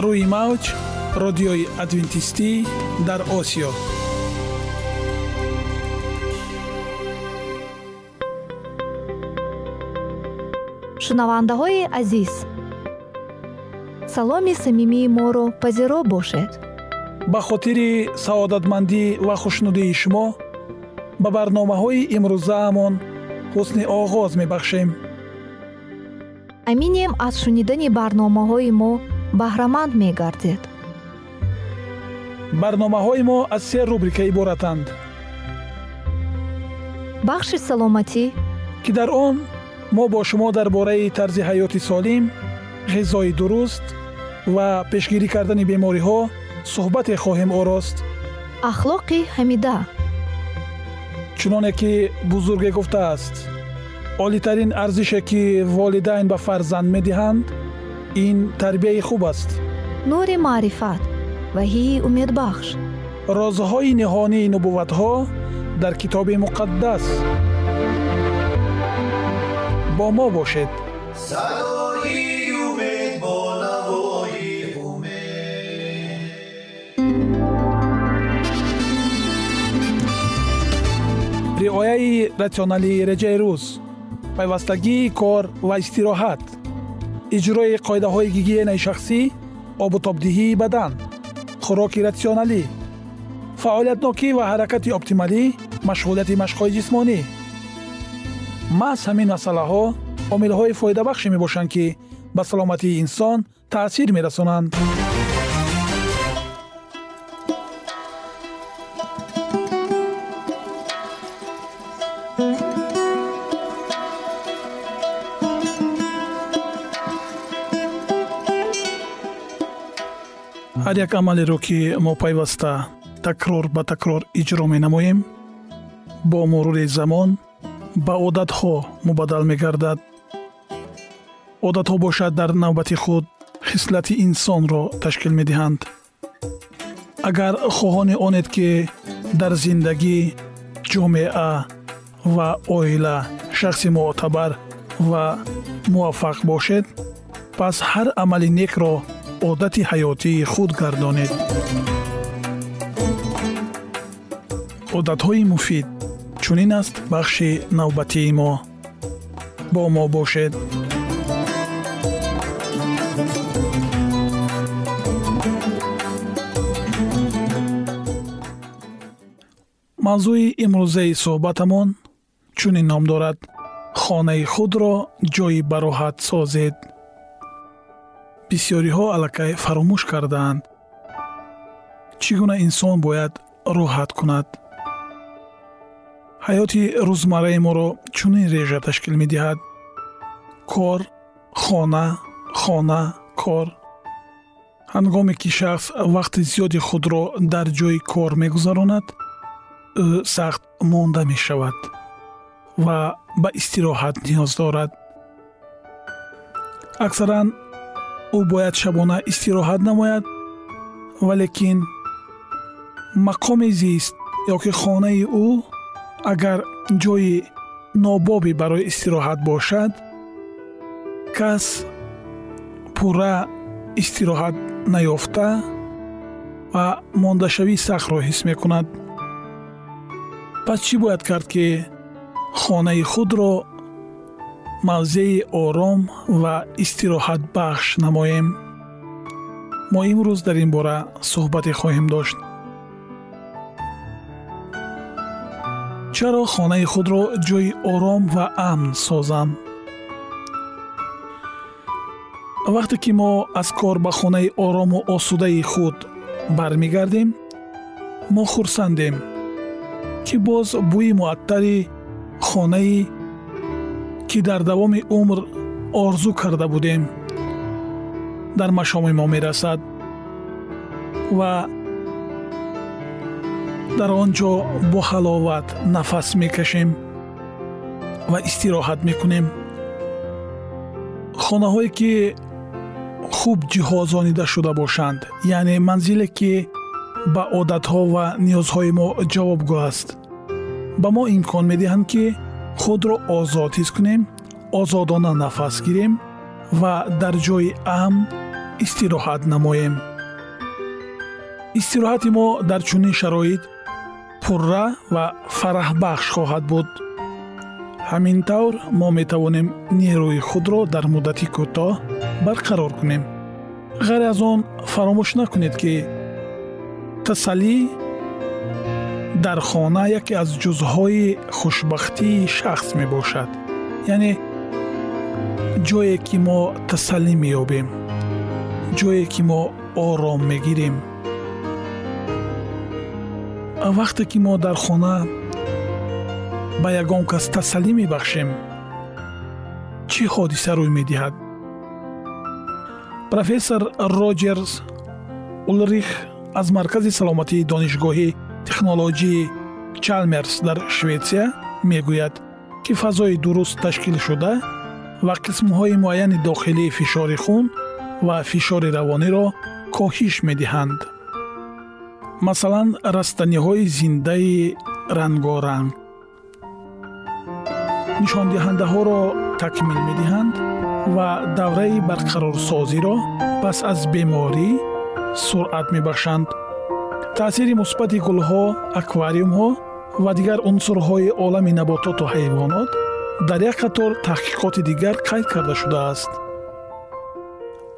روی موج رادیوی ادوینتیستی در آسیا. шунавандаҳои азиз, саломи самимии моро пазиро бошед. ба хотири саодатмандӣ ва хушнудии шумо ба барномаҳои имрӯзаамон ҳусни оғоз мебахшем. аминем аз шунидани барномаҳои мо баҳраманд мегардед. барномаҳои мо аз се рубрика иборатанд. бахши саломатӣ, ки дар он ما با شما درباره طرز حیات سالم، غذای درست و پیشگیری کردن بیماری‌ها صحبت خواهیم آراست. اخلاق حمیده، چنانه که بزرگ گفته است، عالی‌ترین ارزشی که والدین به فرزند می‌دهند، این تربیت خوب است. نور معرفت و هی امید بخش، رازهای نهانی نبوت‌ها در کتاب مقدس. با ما باشید. صدای امید با نوای امید. رعایه راسیونالی رجای روز، پیوستگی کار و استراحت، اجرای قاعده های گیگین شخصی، آب و تابدهی بدن، خوراک راسیونالی، فعالیت نوکی و حرکت اپتیمالی، مشغولیت مشق‌های جسمانی. محض همین مسئله‌ها عامل‌های فایده بخش می‌باشند که به سلامتی انسان تأثیر می‌رسانند. هر یک عملی رو که ما پیوسته تکرار به تکرار اجرا می‌نماییم، با مرور زمان با عادت‌ها مبدل می‌گردد. عادت‌ها باشد در نوبت خود خصلت انسان را تشکیل می‌دهند. اگر خواهان آنید که در زندگی، جامعه و عائله شخص معتبر و موفق باشد، پس هر عمل نیک را عادت حیاتی خود گردانید. عادت‌های مفید چونین است بخش نوبتی ما. با ما باشد. موضوع امروزه صحبتمان چونین نام دارد: خانه خود را جای براحت سازید. بسیاری ها الکی فراموش کردند چگونه انسان باید راحت کند. حیات روزمره ما را چنین ریشه تشکیل می دهد: کار، خانه، خانه، کار. هنگامی که شخص وقت زیادی خود را در جای کار می گذراند، او سخت مانده می شود و به استراحت نیاز دارد. اکثرا او باید شبانه استراحت نماید، ولیکن مقام زیست یا که خانه او اگر جای نابابی برای استراحت باشد، کس پورا استراحت نیافته و ماندشوی سخت را حس می کند. پس چی باید کرد که خانه خود را موضع آرام و استراحت بخش نماییم؟ ما امروز در این باره صحبت خواهیم داشت. چرا خانه خود را جای آرام و امن سازم؟ وقتی که ما از کار به خانه آرام و آسوده خود برمی گردیم، ما خرسندیم که باز بوی معطر خانه که در دوام عمر آرزو کرده بودیم در مشام ما می رسد و در آنجا با حلاوت نفس میکشیم و استراحت میکنیم. خانه هایی که خوب جهازانیده شده باشند، یعنی منزلی که به عادت ها و نیازهای ما جوابگو است، به ما امکان میدهند که خود را آزاد حس کنیم، آزادانه نفس گیریم و در جای امن استراحت نماییم. استراحت ما در چنین شرایط پرره و فرح بخش خواهد بود. همین طور ما می توانیم نیروی خود را در مدتی کوتاه برقرار کنیم. غیر از آن فراموش نکنید که تسلی در خانه یکی از جزهای خوشبختی شخص می باشد. یعنی جایی که ما تسلی می یابیم، جایی که ما آرام می گیریم. وقتی که ما در خانه به یگان کس تسلی می بخشیم، چه حادثه روی می دهد؟ پروفسور راجرز اولریخ از مرکز سلامتی دانشگاهی تکنولوژی چالمرز در شویتسیا می گوید که فضای درست تشکیل شده و قسم‌های معین داخلی فشار خون و فشار روانی را کاهش می دهند. مثلا رستنی‌های زنده رنگارنگ نشاندهنده ها را تکمیل می دهند و دوره برقرارسازی را پس از بیماری سرعت می بخشند. تأثیر مثبت گلها، اکواریوم ها و دیگر عناصرهای عالم نباتات و حیوانات در یک قطار تحقیقات دیگر قید کرده شده است.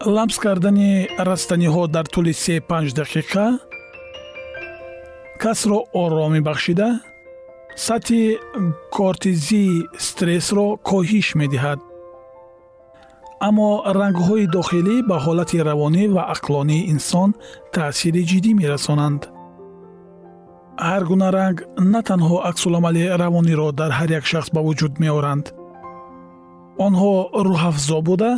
لمس کردن رستنی ها در طول 3-5 دقیقه کس را آرامی بخشیده، سطح کورتیزی استرس را کاهش می دهد. اما رنگ‌های داخلی به حالت روانی و عقلانی انسان تأثیر جدی می‌رسانند. هر گونه رنگ نه تنها عکس‌العمل روانی را در هر یک شخص به وجود می‌آورند. آنها روح‌افزا بوده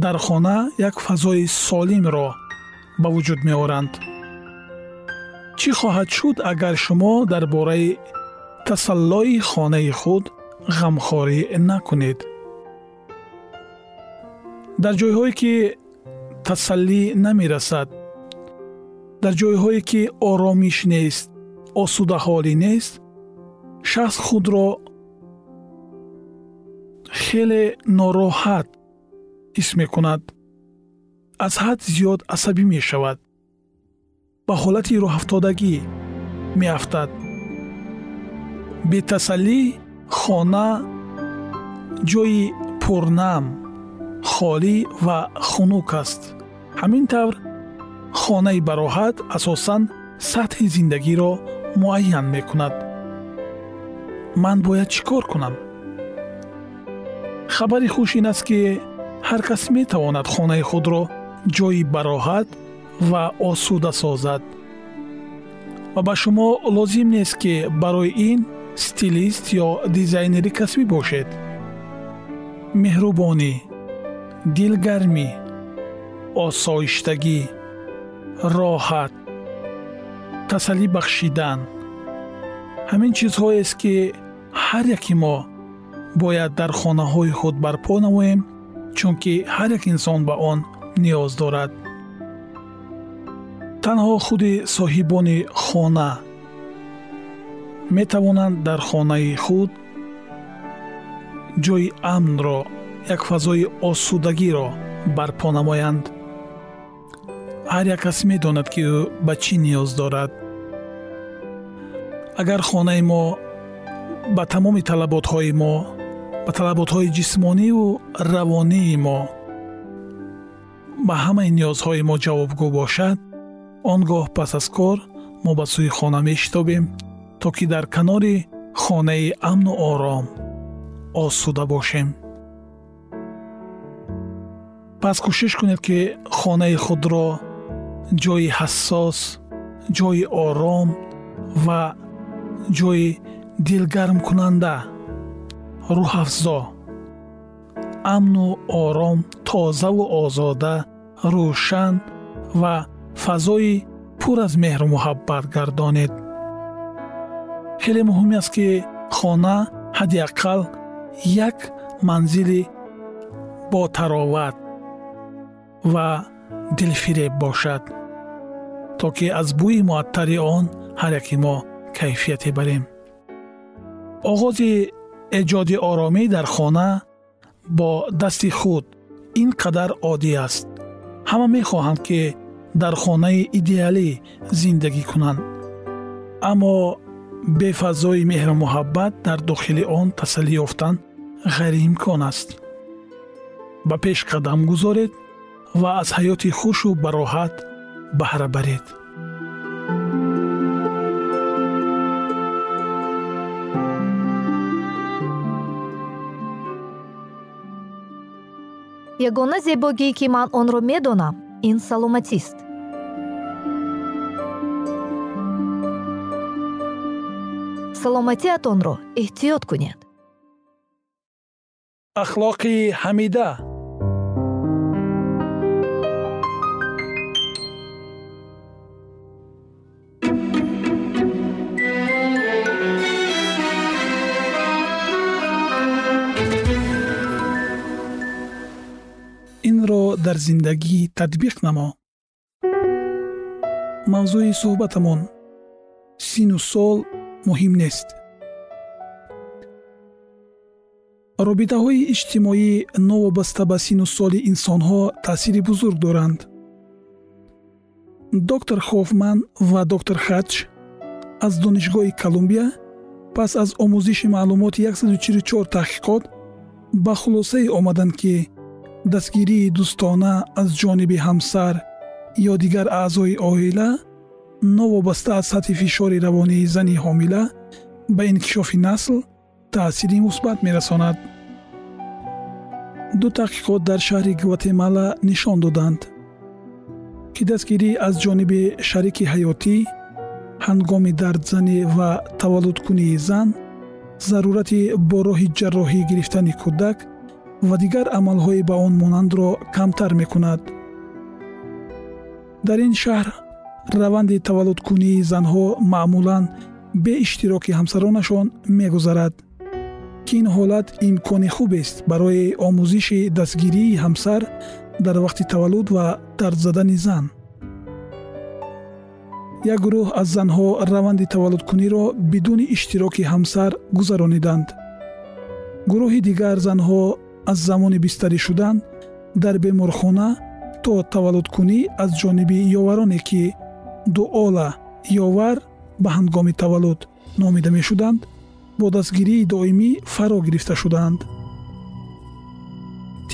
در خانه یک فضای سالم را به وجود می‌آورند. چی خواهد شد اگر شما درباره تسلای خانه خود غمخواری نکنید؟ در جایهایی که تسلی نمی رسد، در جایهایی که آرامش نیست، آسوده حالی نیست، شخص خود را خیلی ناراحت حس می کند. از حد زیاد عصبی می شود. به حالت راه افتادگی می افتد. بی تسلی خانه جای پرنم، خالی و خنک است. همین طور خانه براحت اساساً سطح زندگی را معین می کند. من باید چیکار کنم؟ خبری خوش این است که هر کس می تواند خانه خود را جای براحت و آسوده سازد و به شما لازم نیست که برای این استیلیست یا دیزاینری کسبی باشید. مهربانی، دلگرمی، آسایشتگی، راحت، تسلی بخشیدن، همین چیزهایی است که هر یکی ما باید در خانه‌های خود برپا نماییم، چون که هر یک انسان به آن نیاز دارد. تنها خود صاحبان خانه می توانند در خانه خود جای امن را، یک فضای آسودگی را برپا نمایند. هر یک کس می داند که او به چی نیاز دارد. اگر خانه ما به تمام طلبات های ما، به طلبات های جسمانی و روانی ما، به همه نیازهای ما جوابگو باشد، آنگاه پس از کار ما به سوی خانه می شتابیم تا که در کنار خانه امن و آرام آسوده باشیم. پس کوشش کنید که خانه خود را جای حساس، جای آرام و جای دلگرم کننده، روح افزا، امن و آرام، تازه و آزاده، روشن و فضای پر از مهر و محبت گردانید. خیلی مهم است که خانه حداقل یک منزل با تراوت و دلفریب باشد تا که از بوی معطر آن هر یک ما کیفیت بریم. آغاز ایجاد آرامی در خانه با دست خود اینقدر عادی است. همه میخواهند که در خانه ایدئالی زندگی کنند، اما به فضای مهر و محبت در داخل آن تسلی یافتن غیر امکان است. به پیش قدم گذارید و از حیات خوش و براحت بهره برید. یگانه زیبایی که من آن را می‌دانم این سلامتی است. سلامتی‌تان را احتیاط کنید. اخلاق حمیده. را در زندگی تطبیق نما. موضوع صحبتمون سین و سال مهم نیست. رابطه های اجتماعی نوابسته به سین و سال انسان ها تأثیر بزرگ دارند. دکتر خوفمن و دکتر خدش از دانشگاه کلمبیا پس از آموزش معلومات 144 تحقیقات به خلاصه آمدند که دستگیری دوستانه از جانب همسر یا دیگر اعضای عائله نوابسته از سطح فشار روانی زن حامله به انکشاف نسل تأثیری مثبت می‌رساند. دو تحقیقات در شهر گواتمالا نشان دادند که دستگیری از جانب شریک حیاتی هنگام درد زنی و تولد کنی زن، ضرورت با راه جراحی گرفتن کودک و دیگر عملهای با آن مانند را کمتر می‌کند. در این شهر روند تولد کنی زنها معمولاً به اشتراک همسرانشان می‌گذرد که این حالت امکان خوب است برای آموزش دستگیری همسر در وقت تولد و درد زدن زن. یک گروه از زنها روند تولد کنی را بدون اشتراک همسر گذرانیدند. گروه دیگر زنها از زمان بستری شدن در بیمارخانه تا تولد کنی از جانب یاورانی که دعاله یاور به هنگام تولد نامیده می شدند با دستگیری دائمی فرا گرفته شدند.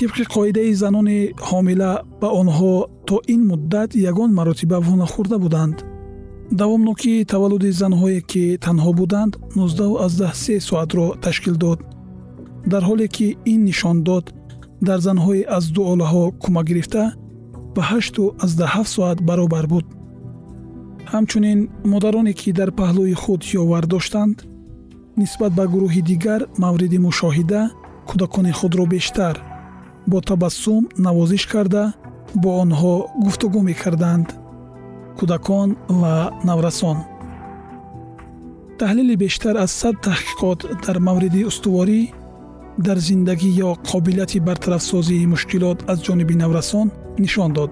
طبق قاعده زنان حامله به آنها تا این مدت یگان مراتبه وانه خورده بودند. دوامناکی تولد زنهایی که تنها بودند 19 و 13 ساعت را تشکیل داد، در حالی که این نشان داد در زنهای از دو آله ها کمک گرفته به 8 و 17 ساعت برابر بود. همچنین مادرانی که در پهلوی خود یاور داشتند نسبت به گروه دیگر مورد مشاهده کودکان خود را بیشتر با تبسم نوازش کرده با آنها گفتگو می کردند. کودکان و نورسان. تحلیل بیشتر از 100 تحقیقات در مورد استواری در زندگی یا قابلیت برطرف سازی مشکلات از جانب نورسان نشان داد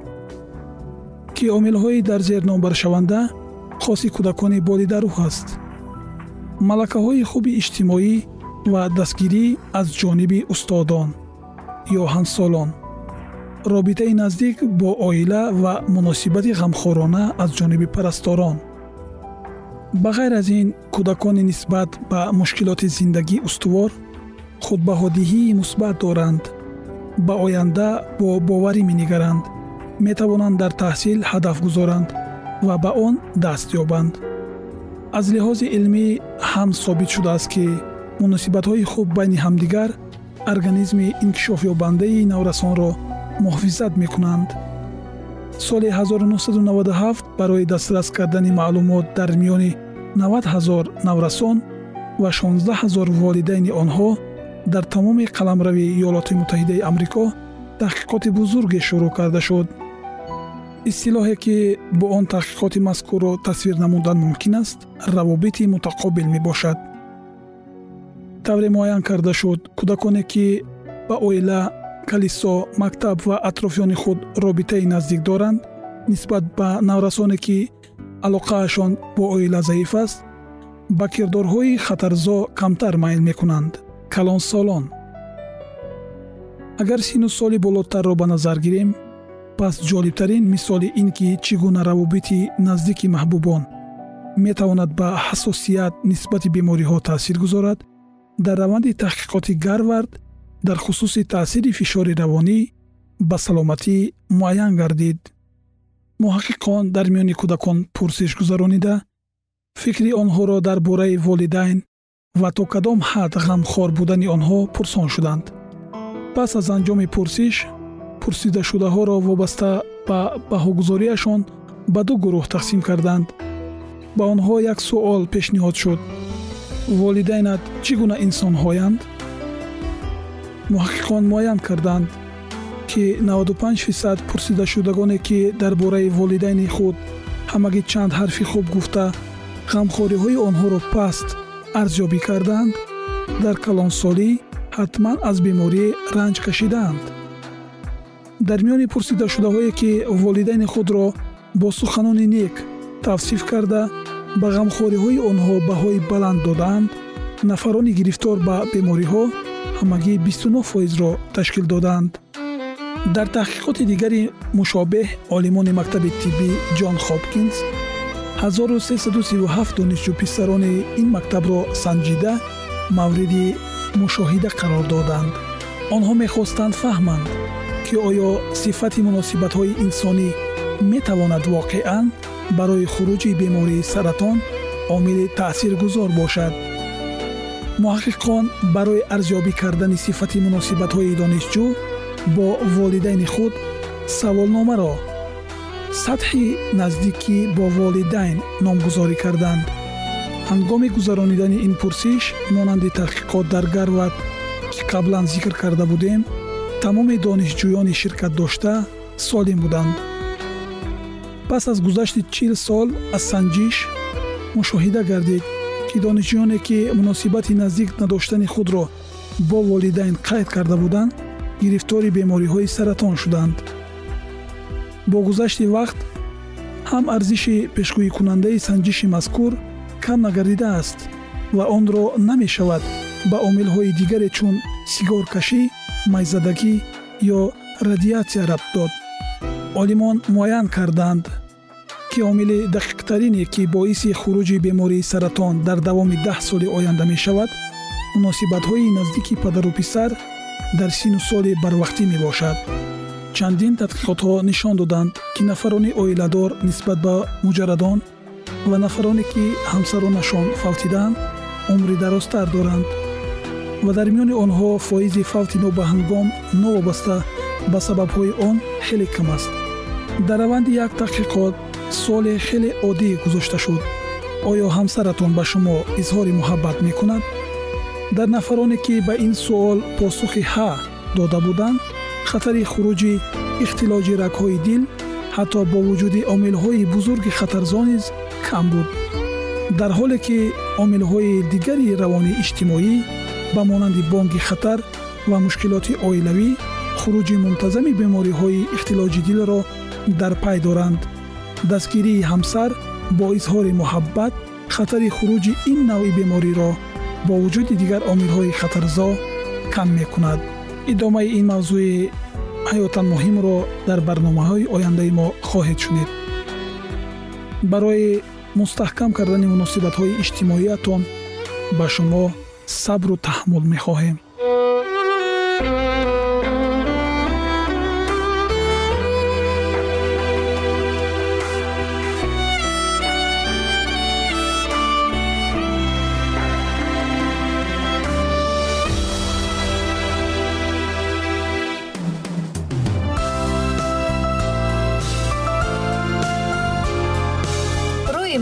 که عامل‌های در زیر نمبر شونده خاص کودکان بالیده روح است. ملکه‌های خوب اجتماعی و دستگیری از جانب استادان یا همسالان، رابطه نزدیک با عائله و مناسبت غمخوارانه از جانب پرستاران. بغیر از این کودکان نسبت به مشکلات زندگی استوار خودبهادی‌ای مثبت دارند، به آینده با باوری می‌نگرند، می‌توانند در تحصیل هدف گذارند و به آن دست یابند. از لحاظ علمی هم ثابت شده است که مناسبت‌های خوب بین همدیگر ارگانیسم انکشاف یابنده نورسان را محافظت می‌کنند. سال 1997 برای دسترس کردن معلومات در میان 90,000 نورسان و 16,000 والدین آنها در تمام قلمرو ایالات متحده آمریکا تحقیقات بزرگ شروع کرده شد. اصطلاحی که با آن تحقیقات مذکور را تصویر نمودن ممکن است، روابط متقابل می باشد. طور معین کرده شد کودکانی که با عائله، کلیسا، مکتب و اطرافیان خود رابطه نزدیک دارند نسبت به نورسانی که علاقه‌شان با عائله ضعیف است، با کردارهای خطرزا کمتر میل می کنند. کلان سالان. اگر سین و سال بالاتر را به نظر گیریم، پس جالبترین مثال این که چگونه روابط نزدیک محبوبان میتواند به حساسیت نسبت بیماری ها تأثیر گذارد، در روند تحقیقات گارورد در خصوص تأثیر فشار روانی به سلامتی معین گردید. محققان در میان کودکان پرسش گذرانیده فکر آنها را درباره والدین و تا کدام حد غمخوار بودن آنها پرسان شدند. پس از انجام پرسش، پرسیده شده ها را وابسته به بهاگذاریشان به دو گروه تقسیم کردند. به آنها یک سوال پیشنهاد شد: والدینت چگونه انسان هایند؟ محققان معین کردند که 95% پرسیده شدگانی که درباره والدین خود همگی چند حرفی خوب گفته، غمخواری های آنها را پست ارزیابی کردند، در کلانسالی حتما از بیماری رنج کشیدند. در میان پرسیده شده هایی که والدین خود را با سخنان نیک توصیف کرده به غمخواری های آنها بهای بلند دادند، نفران گرفتار به بیماری ها همگی 29% را تشکیل دادند. در تحقیقات دیگری مشابه، عالمان مکتب طبی جان هاپکینز 1337 دانشجو پسران این مکتب را سنجیده مورد مشاهده قرار دادند. آنها می‌خواستند فهمند که آیا صفت مناسبت‌های انسانی می‌تواند واقعاً برای خروج بیماری سرطان عامل تأثیرگذار باشد. محققان برای ارزیابی کردن صفت مناسبت‌های دانشجو با والدین خود سوالنامه را سطحی نزدیکی با والدین نامگذاری کردند. هنگام گذراندن این پرسش، مانند تحقیقات در گارورد که قبلا ذکر کرده بودیم، تمام دانشجویان شرکت داشته سالم بودند. پس از گذشت 40 سال از سنجش مشاهده گردید که دانشجویانی که مناسبت نزدیک نداشتن خود را با والدین قید کرده بودند، گرفتار بیماری های سرطان شدند. با گذشت وقت هم ارزش پیشگویی کننده سنجش مذکور کم نگردیده است و آن را نمی شود به عامل های دیگر چون سیگار کشی، میزدگی یا رادیاتیا ربط داد. عالمان معین کردند که عامل دقیق ترینی که باعث خروج بیماری سرطان در دوام 10 سال آینده می شود، مناسبت های نزدیک پدر و پسر در سن و سال بروقتی می باشد. چندین تحقیقات ها نشان دادند که نفران عائله دار نسبت به مجردان و نفرانی که همسرانشان فوتیدند عمر درازتر دارند و در میان آنها فایز فوت نوبه هنگام نوابسته به سبب های آن خیلی کم است. در روند یک تحقیقات سوال خیلی عادی گذاشته شد: آیا همسرتان به شما اظهار محبت می کند؟ در نفرانی که به این سوال پاسخ ها داده بودند، خطر خروج اختلاج رگ‌های دل حتی با وجود عامل‌های بزرگ خطرزا نیز کم بود، در حالی که عامل‌های دیگری روانی اجتماعی به مانند بانگ خطر و مشکلات عائلوی خروج منتظم بیماری‌های اختلاج دل را در پی دارند. دستگیری همسر با اظهار محبت خطر خروج این نوع بیماری را با وجود دیگر عامل‌های خطرزا کم می‌کند. ادامه این موضوع حیاتاً مهم را در برنامه‌های آینده ما خواهید شنید. برای مستحکم کردن مناسبت‌های اجتماعیتان به شما صبر و تحمل می‌خواهیم.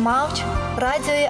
موج رادیوی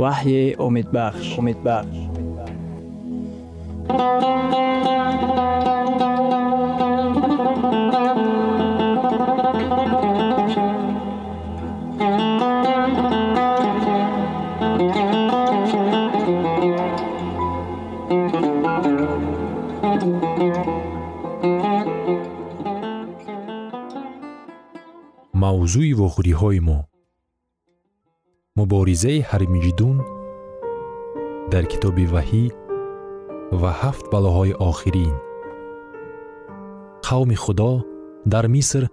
وحی امیدبخش. موضوع واخوری‌های ما مبارزه هرمجدون در کتاب وحی و 7 بلاهای آخرین. قوم خدا در مصر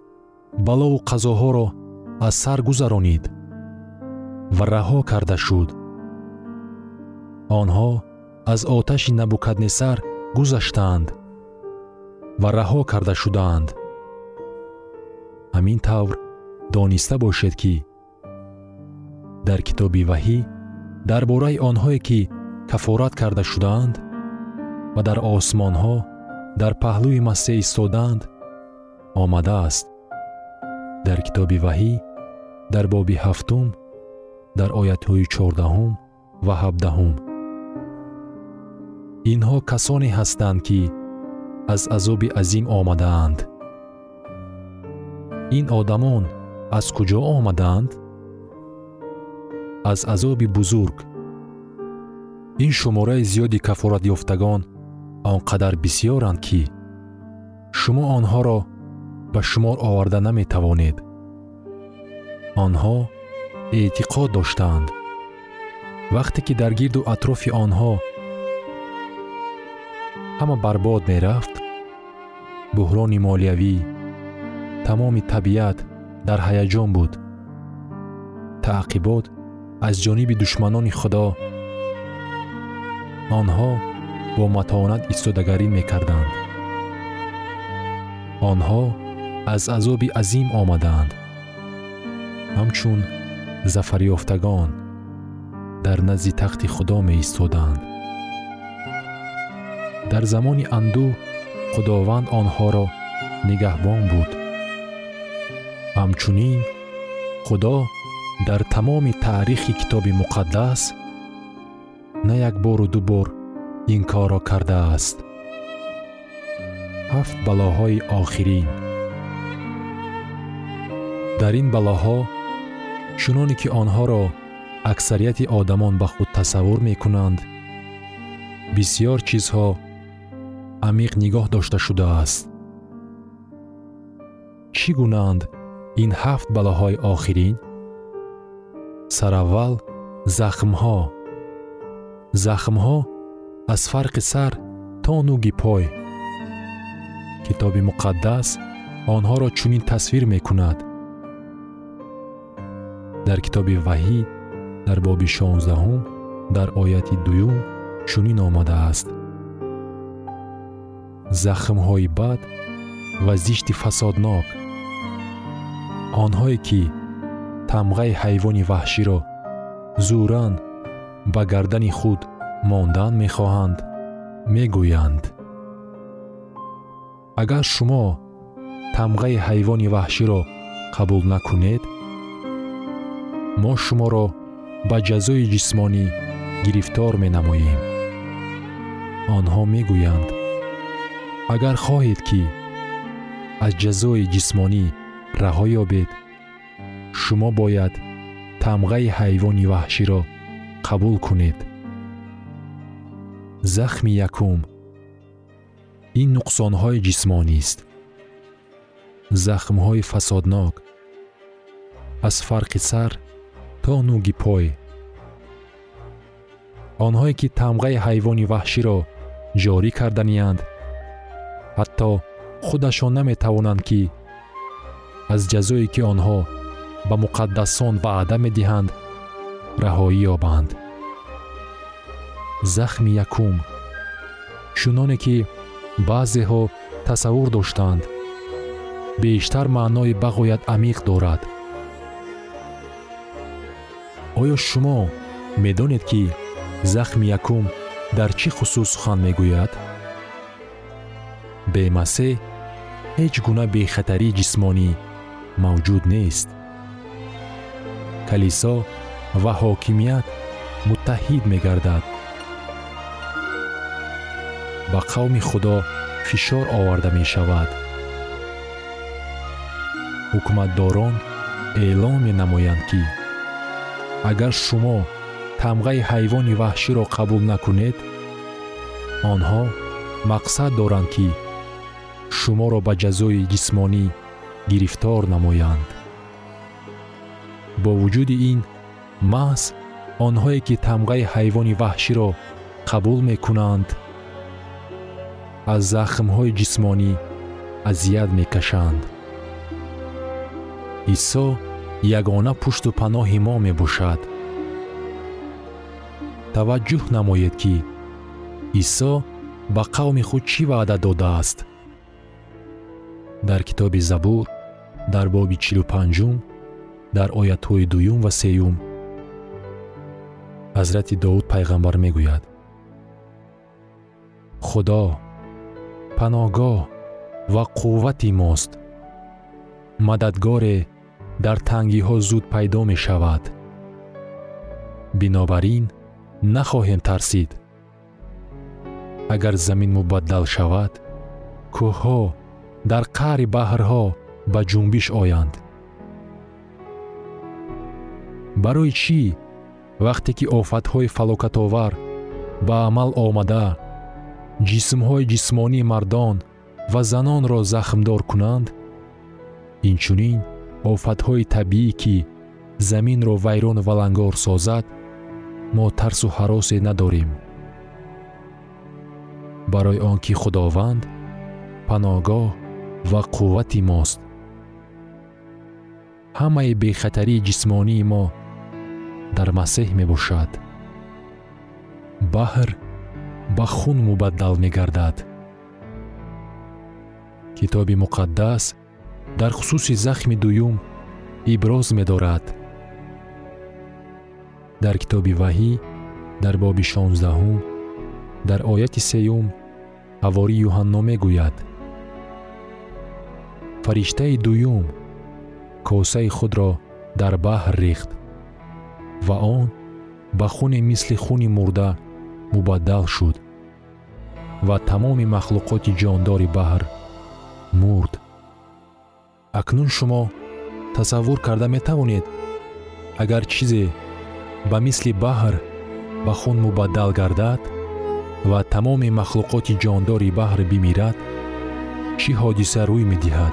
بلا و قضاها را از سر گذرانید و رها کرده شد. آنها از آتش نبوکدنصر گذشتند و رها کرده شدند. همین طور دانسته باشد که در کتاب وحی درباره آنهایی که کفارت کرده شدند و در آسمان ها در پهلوی مسیح ایستادند آمده است. در کتاب وحی در باب 7 در آیت های 14 و 17 اینها کسانی هستند که از عذاب عظیم آمده اند. این آدمان از کجا آمدند؟ از عذاب بزرگ. این شماره زیادی کفارت یافتگان آنقدر بسیارند که شما آنها را به شمار آورده نمی توانید. آنها اعتقاد داشتند وقتی که در گرد و اطراف آنها همه برباد می رفت، بحران مالیوی، تمام طبیعت در هیجان بود، تعقیبات از جانب دشمنان خدا، آنها با متانت ایستادگی میکردند. آنها از عذاب عظیم آمدند همچون ظفر یافتگان در نزد تخت خدا می ایستادند. در زمان اندوه خداوند آنها را نگهبان بود. همچنین خدا در تمام تاریخ کتاب مقدس نه یک بار و دو بار این کار را کرده است. 7 بلاهای آخرین. در این بلاها چنانی که آنها را اکثریت آدمان به خود تصور می کنند بسیار چیزها عمیق نگاه داشته شده است. چی گونند این 7 بلاهای آخرین؟ سر اول زخم‌ها از فرق سر تا نوک پای. کتاب مقدس آنها را چنین تصویر می‌کند. در کتاب وحی در باب 16 در آیت 2 چنین آمده است: زخم‌های بد و زشت فسادناک، آنهایی که تمغه حیوان وحشی را زوراً به گردن خود ماندن می‌خواهند، می‌گویند اگر شما تمغه حیوان وحشی را قبول نکنید ما شما را به جزای جسمانی گرفتار می‌نماییم. آنها می‌گویند اگر خواهید که از جزای جسمانی رها یابید شما باید تمغه حیوان وحشی را قبول کنید. زخم یکم این نقصان‌های جسمانی است. زخم‌های فسادناک از فرق سر تا نوک پای، آنهایی که تمغه حیوان وحشی را جاری کردنی‌اند حتی خودشان نمی‌توانند که از جزایی که آنها به مقدسان وعده می‌دهند رهایی یابند. захми якум. Шуноне ки баъзеҳо тасаввур доштанд, бештар маънои бағоят амиқ дорад. آیا شما می دانید که زخم یکم در چه خصوص سخن می گوید؟ به مسیح هیچ گونه بی خطری جسمانی موجود نیست. کلیسا و حاکمیت متحد می گردد. با قوم خدا فشار آورده می شود. حکومتداران اعلام می نمایند که اگر شما تمغه حیوان وحشی را قبول نکنید، آنها مقصد دارند که شما را به جزای جسمانی گرفتار نمایند. با وجود این، محض آنهایی که تمغه حیوان وحشی را قبول میکنند، از زخمهای جسمانی اذیت میکشند. عیسی یگانه پشت و پناه ما می باشد. توجه نمایید که عیسی به قوم خود چی وعده داده است. در کتاب زبور در باب 45 در آیت های 2 و 3 حضرت داود پیغمبر می گوید: خدا پناهگاه و قوت ماست، مددگار در تنگی ها زود پیدا می شود. بنابراین نخواهیم ترسید. اگر زمین مبدل شود، کوه ها در قعر بحرها به جنبش آیند. برای چی وقتی که آفت های فلاکت آور به عمل آمده جسم های جسمانی مردان و زنان را زخمدار کنند، اینچنین آفت‌های طبیعی که زمین را ویران و لنگار سازد، ما ترس و هراسی نداریم، برای آنکه خداوند پناهگاه و قوت ماست. همه بی خطری جسمانی ما در مسیح می باشد. بحر به خون مبدل می گردد. کتاب مقدس در خصوص زخم دوم ابراز می دارد. در کتاب وحی در باب 16 در آیت 3 حواری یوحنا می گوید: فرشته دوم کاسه خود را در بحر ریخت و آن به خون مثل خون مرده مبدل شد و تمام مخلوقات جاندار بحر مرد. اکنون شما تصور کرده می توانید اگر چیزی به مثل بحر به خون مبدل گردد و تمام مخلوقات جاندار بحر بمیرد چه حادثه روی می دهد.